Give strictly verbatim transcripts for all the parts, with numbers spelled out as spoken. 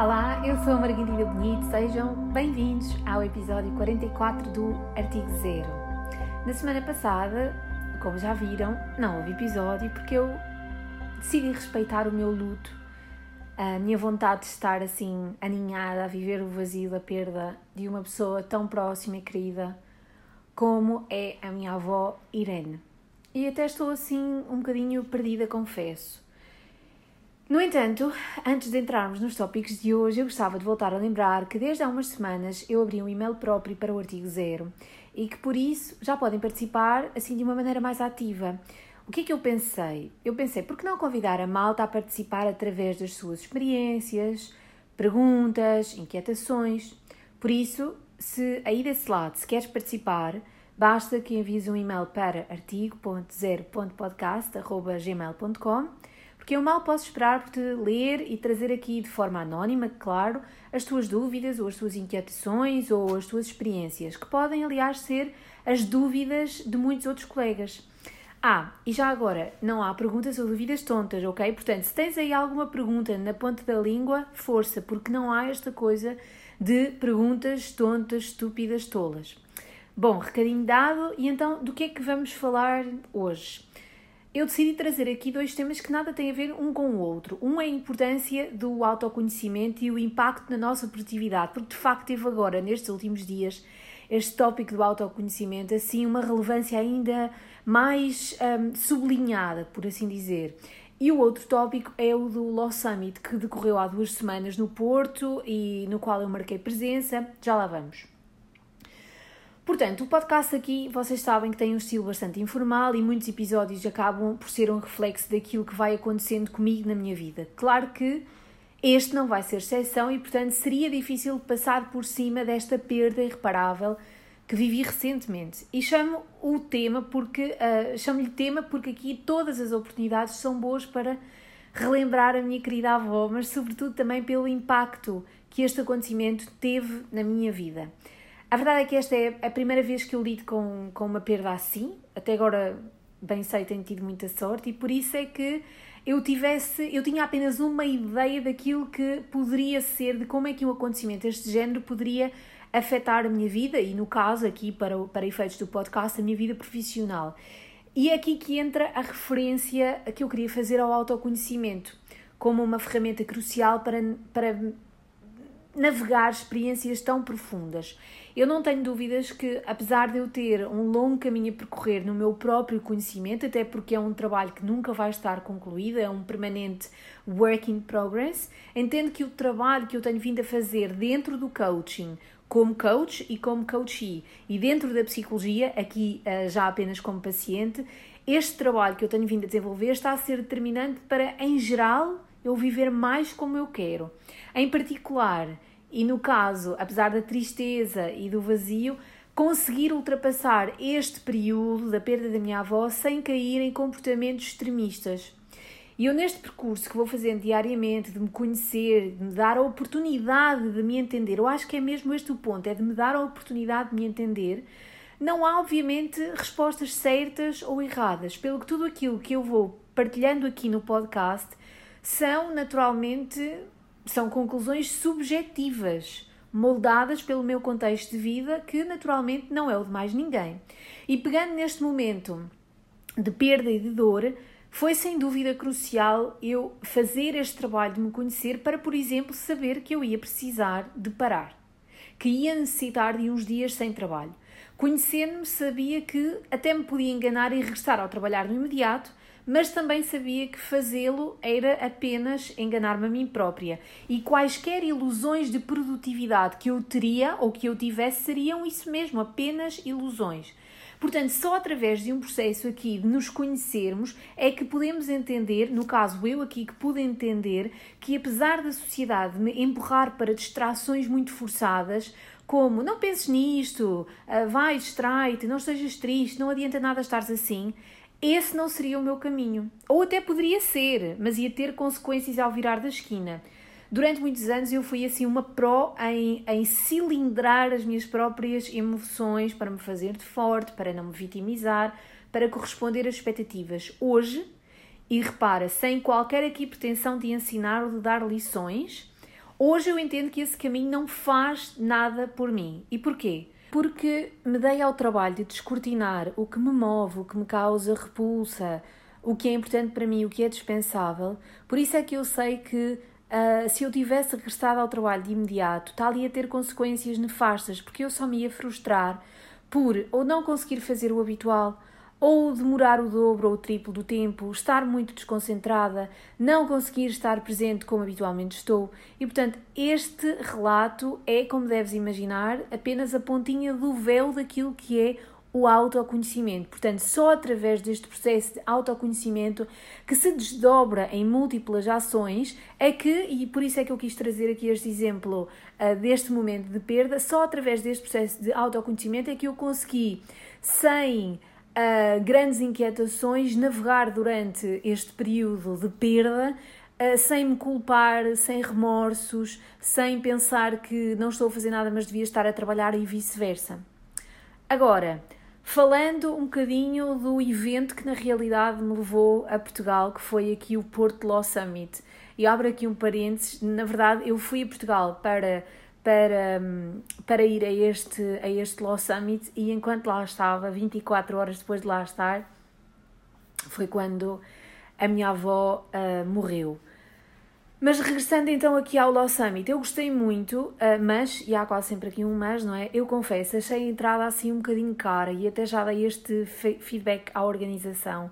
Olá, eu sou a Margarida Bonito, sejam bem-vindos ao episódio quarenta e quatro do Artigo Zero. Na semana passada, como já viram, não houve episódio porque eu decidi respeitar o meu luto, a minha vontade de estar assim aninhada, a viver o vazio da perda de uma pessoa tão próxima e querida como é a minha avó Irene. E até estou assim um bocadinho perdida, confesso. No entanto, antes de entrarmos nos tópicos de hoje, eu gostava de voltar a lembrar que desde há umas semanas eu abri um e-mail próprio para o Artigo Zero e que por isso já podem participar assim de uma maneira mais ativa. O que é que eu pensei? Eu pensei, por que não convidar a malta a participar através das suas experiências, perguntas, inquietações? Por isso, se aí desse lado se queres participar, basta que envies um e-mail para artigo ponto zero ponto podcast arroba gmail ponto com. Que eu mal posso esperar por te ler e trazer aqui de forma anónima, claro, as tuas dúvidas ou as tuas inquietações ou as tuas experiências, que podem, aliás, ser as dúvidas de muitos outros colegas. Ah, e já agora, não há perguntas ou dúvidas tontas, ok? Portanto, se tens aí alguma pergunta na ponta da língua, força, porque não há esta coisa de perguntas tontas, estúpidas, tolas. Bom, recadinho dado, e então, do que é que vamos falar hoje? Eu decidi trazer aqui dois temas que nada têm a ver um com o outro. Um é a importância do autoconhecimento e o impacto na nossa produtividade, porque de facto teve agora, nestes últimos dias, este tópico do autoconhecimento, assim, uma relevância ainda mais um, sublinhada, por assim dizer. E o outro tópico é o do Law Summit, que decorreu há duas semanas no Porto e no qual eu marquei presença. Já lá vamos. Portanto, o podcast aqui, vocês sabem que tem um estilo bastante informal e muitos episódios acabam por ser um reflexo daquilo que vai acontecendo comigo na minha vida. Claro que este não vai ser exceção e, portanto, seria difícil passar por cima desta perda irreparável que vivi recentemente. E chamo o tema porque, uh, chamo-lhe tema porque aqui todas as oportunidades são boas para relembrar a minha querida avó, mas sobretudo também pelo impacto que este acontecimento teve na minha vida. A verdade é que esta é a primeira vez que eu lido com, com uma perda assim, até agora, bem sei, tenho tido muita sorte e por isso é que eu tivesse, eu tinha apenas uma ideia daquilo que poderia ser, de como é que um acontecimento deste género poderia afetar a minha vida e, no caso, aqui para, para efeitos do podcast, a minha vida profissional. E é aqui que entra a referência que eu queria fazer ao autoconhecimento, como uma ferramenta crucial para... para navegar experiências tão profundas. Eu não tenho dúvidas que, apesar de eu ter um longo caminho a percorrer no meu próprio conhecimento, até porque é um trabalho que nunca vai estar concluído, é um permanente work in progress, entendo que o trabalho que eu tenho vindo a fazer dentro do coaching, como coach e como coachee, e dentro da psicologia, aqui já apenas como paciente, este trabalho que eu tenho vindo a desenvolver está a ser determinante para, em geral, eu viver mais como eu quero. Em particular, e no caso, apesar da tristeza e do vazio, conseguir ultrapassar este período da perda da minha avó sem cair em comportamentos extremistas. E eu, neste percurso que vou fazendo diariamente, de me conhecer, de me dar a oportunidade de me entender, eu acho que é mesmo este o ponto, é de me dar a oportunidade de me entender. Não há, obviamente, respostas certas ou erradas, pelo que tudo aquilo que eu vou partilhando aqui no podcast são, naturalmente, são conclusões subjetivas, moldadas pelo meu contexto de vida, que naturalmente não é o de mais ninguém. E pegando neste momento de perda e de dor, foi sem dúvida crucial eu fazer este trabalho de me conhecer para, por exemplo, saber que eu ia precisar de parar, que ia necessitar de uns dias sem trabalho. Conhecendo-me, sabia que até me podia enganar e regressar ao trabalhar no imediato, mas também sabia que fazê-lo era apenas enganar-me a mim própria. E quaisquer ilusões de produtividade que eu teria ou que eu tivesse seriam isso mesmo, apenas ilusões. Portanto, só através de um processo aqui de nos conhecermos é que podemos entender, no caso eu aqui que pude entender, que apesar da sociedade me empurrar para distrações muito forçadas, como não penses nisto, vai, distrai-te, não estejas triste, não adianta nada estares assim, esse não seria o meu caminho. Ou até poderia ser, mas ia ter consequências ao virar da esquina. Durante muitos anos eu fui assim uma pró em, em cilindrar as minhas próprias emoções para me fazer de forte, para não me vitimizar, para corresponder às expectativas. Hoje, e repara, sem qualquer aqui pretensão de ensinar ou de dar lições, Hoje eu entendo que esse caminho não faz nada por mim. E porquê? Porque me dei ao trabalho de descortinar o que me move, o que me causa repulsa, o que é importante para mim, o que é dispensável. Por isso é que eu sei que uh, se eu tivesse regressado ao trabalho de imediato, tal ia ter consequências nefastas, porque eu só me ia frustrar por ou não conseguir fazer o habitual, ou demorar o dobro ou o triplo do tempo, estar muito desconcentrada, não conseguir estar presente como habitualmente estou. E, portanto, este relato é, como deves imaginar, apenas a pontinha do véu daquilo que é o autoconhecimento. Portanto, só através deste processo de autoconhecimento que se desdobra em múltiplas ações é que, e por isso é que eu quis trazer aqui este exemplo uh, deste momento de perda, só através deste processo de autoconhecimento é que eu consegui, sem Uh, grandes inquietações, navegar durante este período de perda, uh, sem me culpar, sem remorsos, sem pensar que não estou a fazer nada, mas devia estar a trabalhar e vice-versa. Agora, falando um bocadinho do evento que na realidade me levou a Portugal, que foi aqui o Porto Law Summit. E abro aqui um parênteses, na verdade eu fui a Portugal para... Para, para ir a este, a este Law Summit, e enquanto lá estava, vinte e quatro horas depois de lá estar, foi quando a minha avó uh, morreu. Mas regressando então aqui ao Law Summit, eu gostei muito, uh, mas, e há quase sempre aqui um mas, não é? Eu confesso, achei a entrada assim um bocadinho cara, e até já dei este feedback à organização,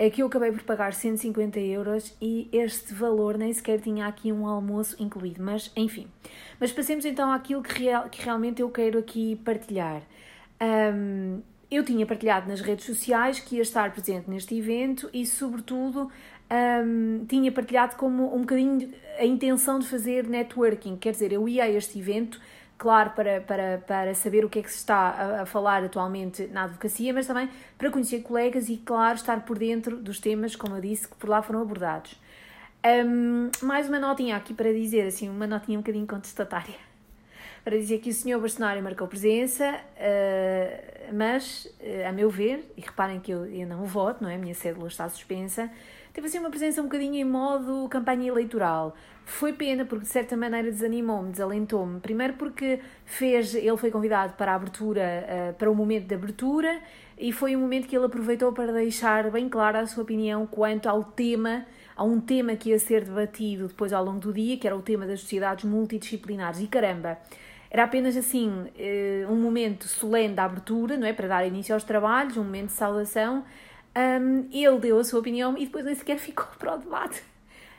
é que eu acabei por pagar cento e cinquenta euros e este valor nem sequer tinha aqui um almoço incluído, mas enfim. Mas passemos então àquilo que, real, que realmente eu quero aqui partilhar. Um, eu tinha partilhado nas redes sociais que ia estar presente neste evento e, sobretudo, um, tinha partilhado como um bocadinho a intenção de fazer networking. Quer dizer, eu ia a este evento, claro, para, para, para saber o que é que se está a, a falar atualmente na advocacia, mas também para conhecer colegas e, claro, estar por dentro dos temas, como eu disse, que por lá foram abordados. Um, mais uma notinha aqui para dizer, assim, uma notinha um bocadinho contestatária, para dizer que o senhor Bolsonaro marcou presença, uh, mas, uh, a meu ver, e reparem que eu, eu não voto, não é? A minha cédula está suspensa, teve assim uma presença um bocadinho em modo campanha eleitoral. Foi pena porque, de certa maneira, desanimou-me, desalentou-me. Primeiro porque fez, ele foi convidado para a abertura, para o momento de abertura, e foi um momento que ele aproveitou para deixar bem clara a sua opinião quanto ao tema, a um tema que ia ser debatido depois ao longo do dia, que era o tema das sociedades multidisciplinares. E caramba, era apenas assim um momento solene da abertura, não é? Para dar início aos trabalhos, um momento de saudação. Ele deu a sua opinião e depois nem sequer ficou para o debate.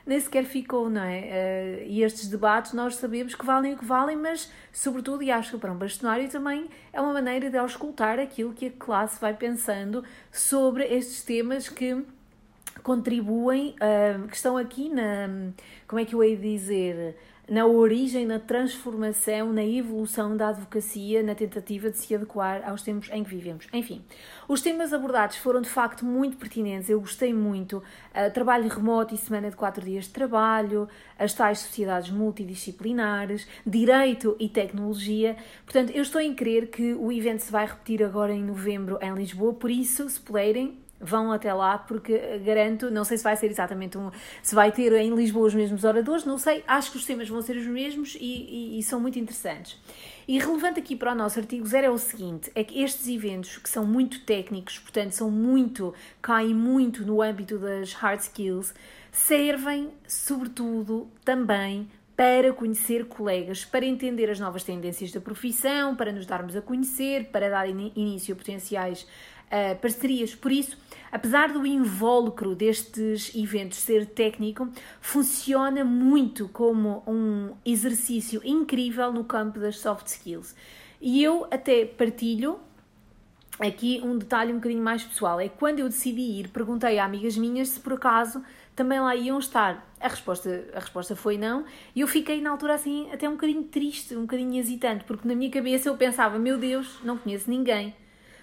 Nem sequer ficou, não é? Uh, e estes debates nós sabemos que valem o que valem, mas, sobretudo, e acho que para um bastonário também, é uma maneira de auscultar aquilo que a classe vai pensando sobre estes temas que contribuem, uh, que estão aqui na, como é que eu hei de dizer, na origem, na transformação, na evolução da advocacia, na tentativa de se adequar aos tempos em que vivemos. Enfim, os temas abordados foram de facto muito pertinentes, eu gostei muito. Uh, trabalho remoto e semana de quatro dias de trabalho, as tais sociedades multidisciplinares, direito e tecnologia. Portanto, eu estou em crer que o evento se vai repetir agora em novembro em Lisboa, por isso, se puderem, vão até lá, porque garanto, não sei se vai ser exatamente um, se vai ter em Lisboa os mesmos oradores, não sei, acho que os temas vão ser os mesmos e, e, e são muito interessantes. E relevante aqui para o nosso Artigo Zero é o seguinte, é que estes eventos, que são muito técnicos, portanto são muito, caem muito no âmbito das hard skills, servem sobretudo também para conhecer colegas, para entender as novas tendências da profissão, para nos darmos a conhecer, para dar início a potenciais Uh, parcerias. Por isso, apesar do invólucro destes eventos ser técnico, funciona muito como um exercício incrível no campo das soft skills. E eu até partilho aqui um detalhe um bocadinho mais pessoal. É que quando eu decidi ir, perguntei a amigas minhas se por acaso também lá iam estar. A resposta, a resposta foi não, e eu fiquei na altura assim até um bocadinho triste, um bocadinho hesitante, porque na minha cabeça eu pensava, meu Deus, não conheço ninguém.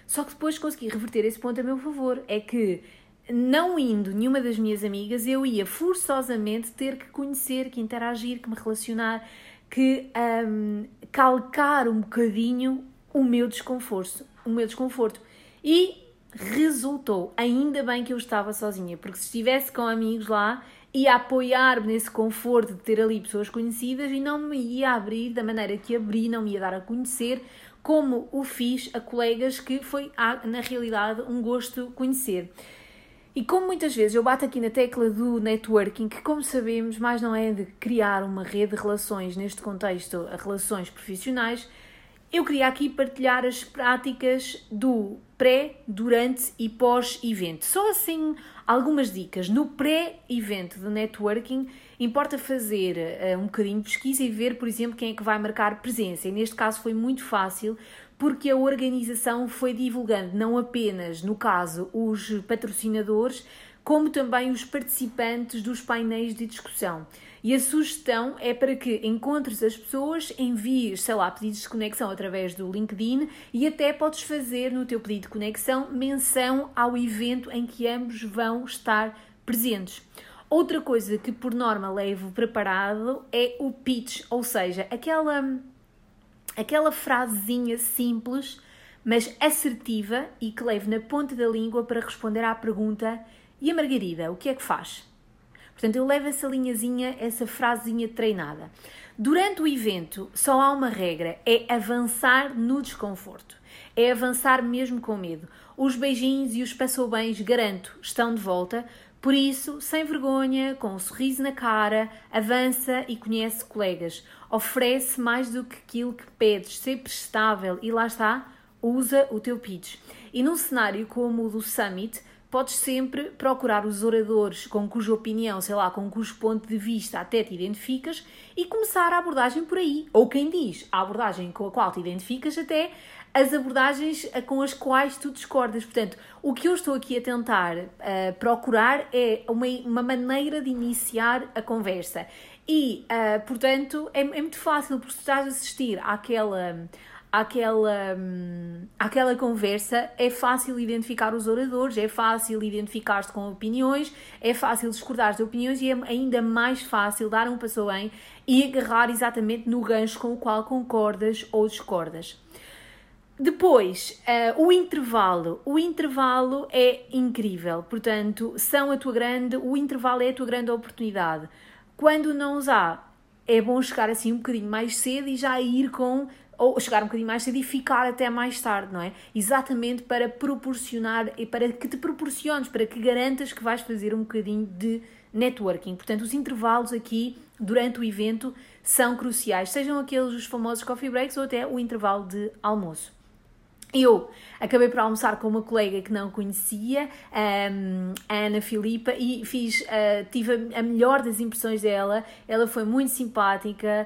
Só que depois consegui reverter esse ponto a meu favor. É que, não indo nenhuma das minhas amigas, eu ia forçosamente ter que conhecer, que interagir, que me relacionar, que um, calcar um bocadinho o meu desconforto, o meu desconforto. E resultou. Ainda bem que eu estava sozinha, porque se estivesse com amigos lá, ia apoiar-me nesse conforto de ter ali pessoas conhecidas e não me ia abrir da maneira que abri, não me ia dar a conhecer, como o fiz a colegas que foi, na realidade, um gosto conhecer. E como muitas vezes eu bato aqui na tecla do networking, que como sabemos, mais não é de criar uma rede de relações, neste contexto, relações profissionais, eu queria aqui partilhar as práticas do pré, durante e pós-evento. Só assim algumas dicas. No pré-evento do networking, importa fazer uh, um bocadinho de pesquisa e ver, por exemplo, quem é que vai marcar presença. E neste caso foi muito fácil, porque a organização foi divulgando não apenas, no caso, os patrocinadores, como também os participantes dos painéis de discussão. E a sugestão é para que encontres as pessoas, envies, sei lá, pedidos de conexão através do LinkedIn e até podes fazer no teu pedido de conexão menção ao evento em que ambos vão estar presentes. Outra coisa que por norma levo preparado é o pitch, ou seja, aquela, aquela frasezinha simples, mas assertiva e que levo na ponta da língua para responder à pergunta: e a Margarida, o que é que faz? Portanto, eu levo essa linhazinha, essa frasezinha treinada. Durante o evento, só há uma regra, é avançar no desconforto. É avançar mesmo com medo. Os beijinhos e os passou bens, garanto, estão de volta. Por isso, sem vergonha, com um sorriso na cara, avança e conhece colegas. Oferece mais do que aquilo que pedes, sempre estável e lá está, usa o teu pitch. E num cenário como o do Summit, podes sempre procurar os oradores com cuja opinião, sei lá, com cujo ponto de vista até te identificas e começar a abordagem por aí. Ou quem diz a abordagem com a qual te identificas até as abordagens com as quais tu discordas. Portanto, o que eu estou aqui a tentar uh, procurar é uma, uma maneira de iniciar a conversa. E, uh, portanto, é, é muito fácil, porque tu estás a assistir àquela... Aquela, hum, aquela conversa, é fácil identificar os oradores, é fácil identificar-te com opiniões, é fácil discordar de opiniões e é ainda mais fácil dar um passo bem e agarrar exatamente no gancho com o qual concordas ou discordas. Depois, uh, o intervalo. O intervalo é incrível, portanto, são a tua grande, o intervalo é a tua grande oportunidade. Quando não os há, é bom chegar assim um bocadinho mais cedo e já ir com... ou chegar um bocadinho mais cedo e ficar até mais tarde, não é? Exatamente para proporcionar, e para que te proporciones, para que garantas que vais fazer um bocadinho de networking. Portanto, os intervalos aqui durante o evento são cruciais, sejam aqueles os famosos coffee breaks ou até o intervalo de almoço. Eu acabei por almoçar com uma colega que não conhecia, a Ana Filipa, e fiz, tive a melhor das impressões dela. Ela foi muito simpática,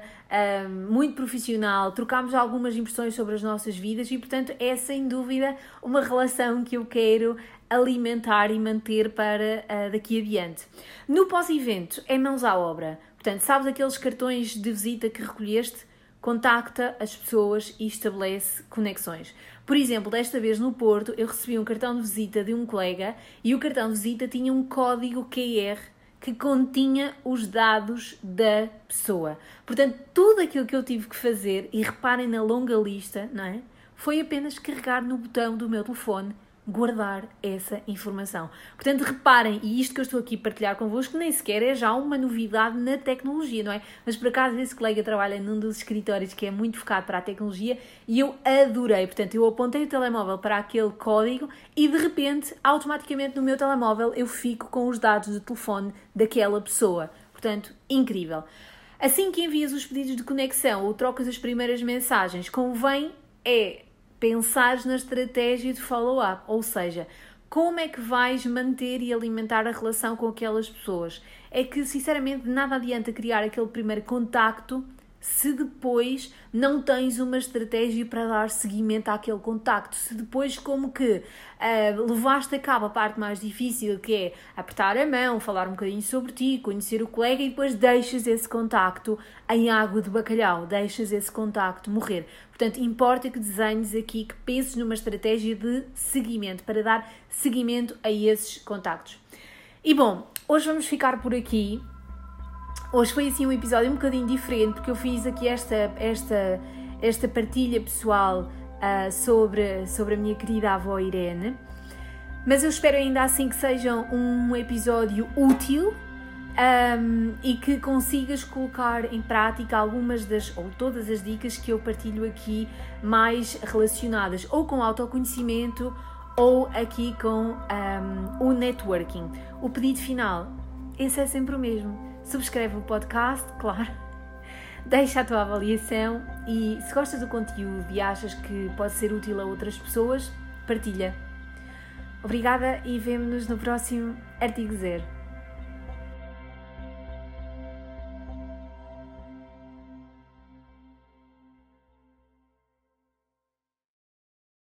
muito profissional, trocámos algumas impressões sobre as nossas vidas e, portanto, é sem dúvida uma relação que eu quero alimentar e manter para daqui adiante. No pós-evento, é mãos à obra. Portanto, sabes aqueles cartões de visita que recolheste? Contacta as pessoas e estabelece conexões. Por exemplo, desta vez no Porto, eu recebi um cartão de visita de um colega e o cartão de visita tinha um código Q R que continha os dados da pessoa. Portanto, tudo aquilo que eu tive que fazer, e reparem na longa lista, não é? Foi apenas carregar no botão do meu telefone, guardar essa informação. Portanto, reparem, e isto que eu estou aqui a partilhar convosco nem sequer é já uma novidade na tecnologia, não é? Mas por acaso esse colega trabalha num dos escritórios que é muito focado para a tecnologia e eu adorei. Portanto, eu apontei o telemóvel para aquele código e de repente, automaticamente no meu telemóvel, eu fico com os dados do telefone daquela pessoa. Portanto, incrível. Assim que envias os pedidos de conexão ou trocas as primeiras mensagens, convém é... pensares na estratégia de follow-up, ou seja, como é que vais manter e alimentar a relação com aquelas pessoas. É que, sinceramente, nada adianta criar aquele primeiro contacto se depois não tens uma estratégia para dar seguimento àquele contacto, se depois como que uh, levaste a cabo a parte mais difícil, que é apertar a mão, falar um bocadinho sobre ti, conhecer o colega e depois deixas esse contacto em água de bacalhau, deixas esse contacto morrer. Portanto, importa que desenhes aqui, que penses numa estratégia de seguimento, para dar seguimento a esses contactos. E bom, hoje vamos ficar por aqui. Hoje foi assim um episódio um bocadinho diferente, porque eu fiz aqui esta, esta, esta partilha pessoal uh, sobre, sobre a minha querida avó Irene. Mas eu espero ainda assim que seja um episódio útil. um, e que consigas colocar em prática algumas das ou todas as dicas que eu partilho aqui, mais relacionadas ou com autoconhecimento ou aqui com um, o networking. O pedido final, esse é sempre o mesmo. Subscreve o podcast, claro, deixa a tua avaliação e se gostas do conteúdo e achas que pode ser útil a outras pessoas, partilha. Obrigada e vemo-nos no próximo Artigo Zero.